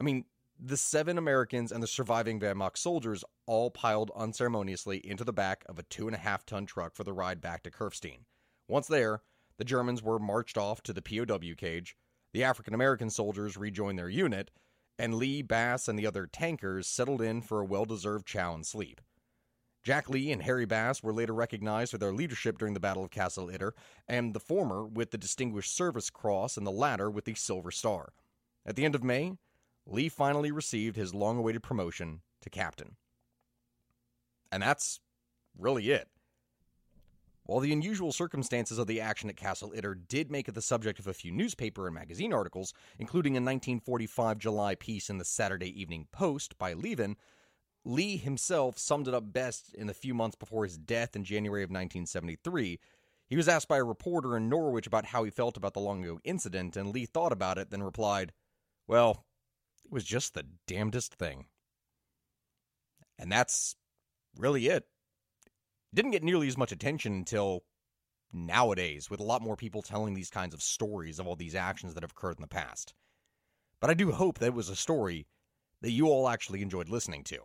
I mean, the seven Americans and the surviving Wehrmacht soldiers all piled unceremoniously into the back of a two and a half ton truck for the ride back to Kufstein. Once there, the Germans were marched off to the P O W cage, the African-American soldiers rejoined their unit, and Lee, Bass, and the other tankers settled in for a well-deserved chow and sleep. Jack Lee and Harry Bass were later recognized for their leadership during the Battle of Castle Itter, and the former with the Distinguished Service Cross and the latter with the Silver Star. At the end of May, Lee finally received his long-awaited promotion to captain. And that's really it. While the unusual circumstances of the action at Castle Itter did make it the subject of a few newspaper and magazine articles, including a nineteen forty-five July piece in the Saturday Evening Post by Levin, Lee himself summed it up best in the few months before his death in January of nineteen seventy-three. He was asked by a reporter in Norwich about how he felt about the long ago incident, and Lee thought about it, then replied, "Well, it was just the damnedest thing." And that's really it. Didn't get nearly as much attention until nowadays, with a lot more people telling these kinds of stories of all these actions that have occurred in the past. But I do hope that it was a story that you all actually enjoyed listening to.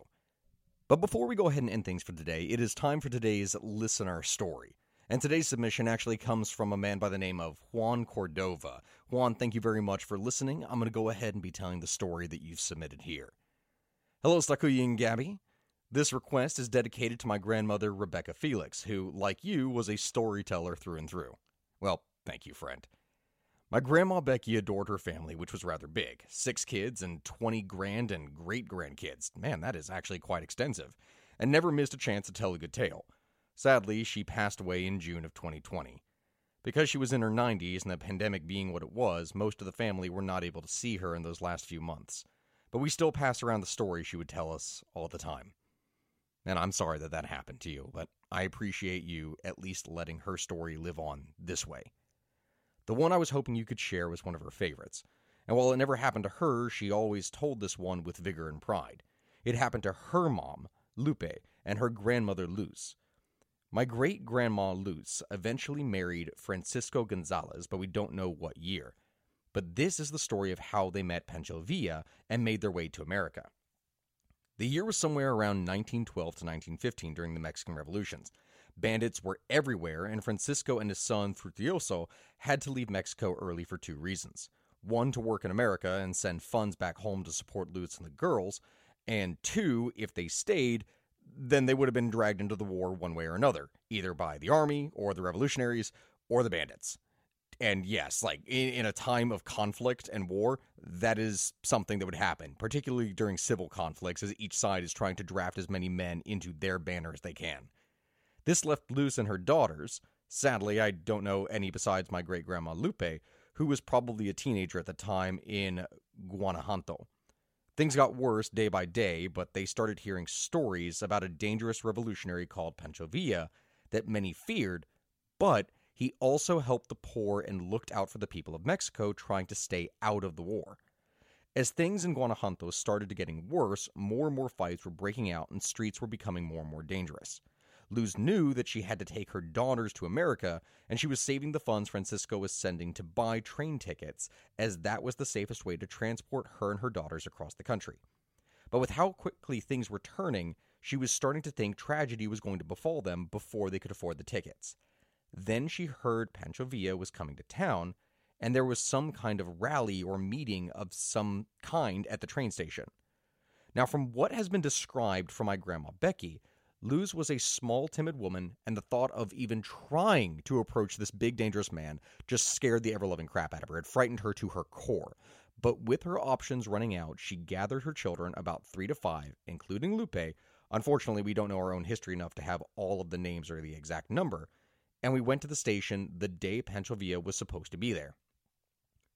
But before we go ahead and end things for today, it is time for today's listener story. And today's submission actually comes from a man by the name of Juan Cordova. Juan, thank you very much for listening. I'm going to go ahead and be telling the story that you've submitted here. Hello, Stakuya and Gabby. This request is dedicated to my grandmother, Rebecca Felix, who, like you, was a storyteller through and through. Well, thank you, friend. My grandma Becky adored her family, which was rather big. Six kids and twenty grand and great-grandkids. Man, that is actually quite extensive. And never missed a chance to tell a good tale. Sadly, she passed away in June of twenty twenty. Because she was in her nineties and the pandemic being what it was, most of the family were not able to see her in those last few months. But we still pass around the story she would tell us all the time. And I'm sorry that that happened to you, but I appreciate you at least letting her story live on this way. The one I was hoping you could share was one of her favorites, and while it never happened to her, she always told this one with vigor and pride. It happened to her mom, Lupe, and her grandmother, Luz. My great-grandma Luz eventually married Francisco Gonzalez, but we don't know what year. But this is the story of how they met Pancho Villa and made their way to America. The year was somewhere around nineteen twelve to nineteen fifteen during the Mexican revolutions. Bandits were everywhere, and Francisco and his son Fructuoso had to leave Mexico early for two reasons. One, to work in America and send funds back home to support Luz and the girls, and two, if they stayed, then they would have been dragged into the war one way or another, either by the army or the revolutionaries or the bandits. And yes, like in, in a time of conflict and war, that is something that would happen, particularly during civil conflicts, as each side is trying to draft as many men into their banner as they can. This left Luz and her daughters. Sadly, I don't know any besides my great-grandma Lupe, who was probably a teenager at the time, in Guanajuato. Things got worse day by day, but they started hearing stories about a dangerous revolutionary called Pancho Villa that many feared, but he also helped the poor and looked out for the people of Mexico trying to stay out of the war. As things in Guanajuato started to getting worse, more and more fights were breaking out and streets were becoming more and more dangerous. Luz knew that she had to take her daughters to America, and she was saving the funds Francisco was sending to buy train tickets, as that was the safest way to transport her and her daughters across the country. But with how quickly things were turning, she was starting to think tragedy was going to befall them before they could afford the tickets. Then she heard Pancho Villa was coming to town, and there was some kind of rally or meeting of some kind at the train station. Now, from what has been described from my grandma Becky, Luz was a small, timid woman, and the thought of even trying to approach this big, dangerous man just scared the ever-loving crap out of her. It frightened her to her core. But with her options running out, she gathered her children, about three to five, including Lupe. Unfortunately, we don't know our own history enough to have all of the names or the exact number. And we went to the station the day Pancho Villa was supposed to be there.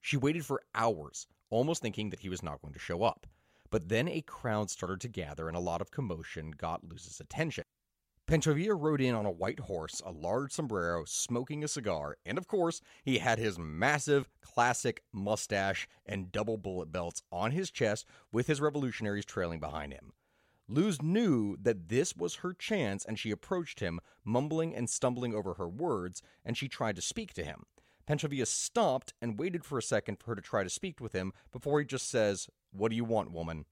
She waited for hours, almost thinking that he was not going to show up. But then a crowd started to gather, and a lot of commotion got Luz's attention. Pancho Villa rode in on a white horse, a large sombrero, smoking a cigar, and of course, he had his massive, classic mustache and double bullet belts on his chest, with his revolutionaries trailing behind him. Luz knew that this was her chance, and she approached him, mumbling and stumbling over her words, and she tried to speak to him. Pancho Villa stopped and waited for a second for her to try to speak with him before he just says, "What do you want, woman?"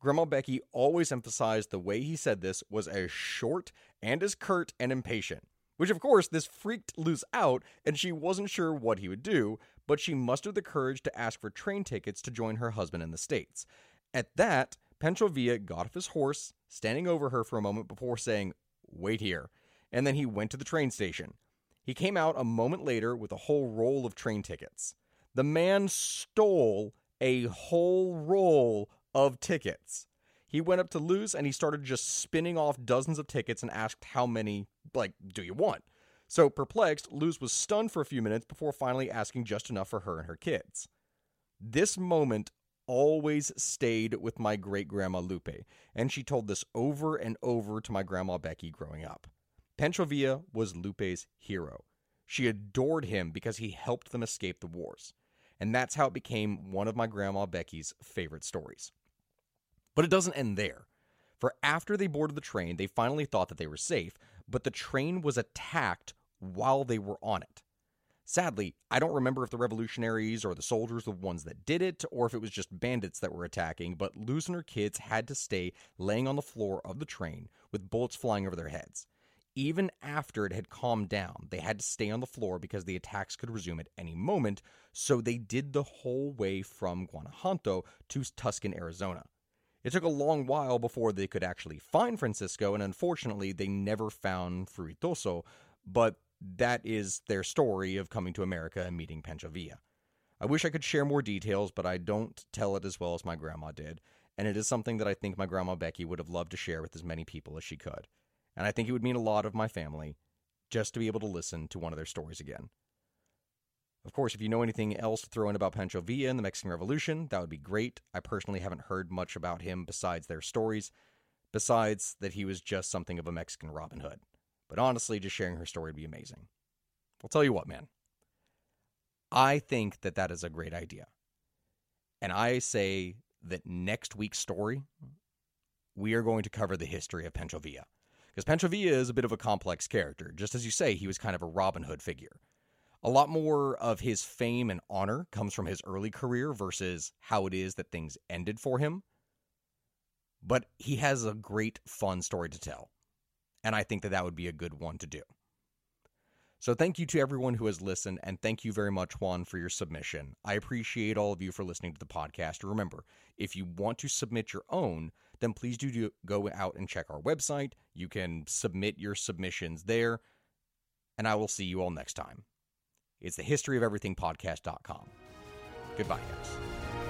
Grandma Becky always emphasized the way he said this was as short and as curt and impatient, which of course this freaked Luz out, and she wasn't sure what he would do, but she mustered the courage to ask for train tickets to join her husband in the States. At that, Pancho Villa got off his horse, standing over her for a moment before saying, "Wait here," and then he went to the train station. He came out a moment later with a whole roll of train tickets. The man stole a whole roll of tickets. He went up to Luz and he started just spinning off dozens of tickets and asked, "How many, like, do you want?" So perplexed, Luz was stunned for a few minutes before finally asking just enough for her and her kids. This moment always stayed with my great-grandma Lupe, and she told this over and over to my grandma Becky growing up. Pancho Villa was Lupe's hero. She adored him because he helped them escape the wars. And that's how it became one of my grandma Becky's favorite stories. But it doesn't end there. For after they boarded the train, they finally thought that they were safe, but the train was attacked while they were on it. Sadly, I don't remember if the revolutionaries or the soldiers were the ones that did it, or if it was just bandits that were attacking, but Luz and her kids had to stay laying on the floor of the train with bullets flying over their heads. Even after it had calmed down, they had to stay on the floor because the attacks could resume at any moment, so they did the whole way from Guanajuato to Tuscan, Arizona. It took a long while before they could actually find Francisco, and unfortunately, they never found Fructuoso, but that is their story of coming to America and meeting Pancho Villa. I wish I could share more details, but I don't tell it as well as my grandma did, and it is something that I think my grandma Becky would have loved to share with as many people as she could. And I think it would mean a lot of my family just to be able to listen to one of their stories again. Of course, if you know anything else to throw in about Pancho Villa and the Mexican Revolution, that would be great. I personally haven't heard much about him besides their stories, besides that he was just something of a Mexican Robin Hood. But honestly, just sharing her story would be amazing. I'll tell you what, man. I think that that is a great idea. And I say that next week's story, we are going to cover the history of Pancho Villa. Because Pancho Villa is a bit of a complex character. Just as you say, he was kind of a Robin Hood figure. A lot more of his fame and honor comes from his early career versus how it is that things ended for him. But he has a great, fun story to tell. And I think that that would be a good one to do. So thank you to everyone who has listened, and thank you very much, Juan, for your submission. I appreciate all of you for listening to the podcast. Remember, if you want to submit your own, then please do, do go out and check our website. You can submit your submissions there, and I will see you all next time. It's the history of everything podcast dot com. Goodbye, guys.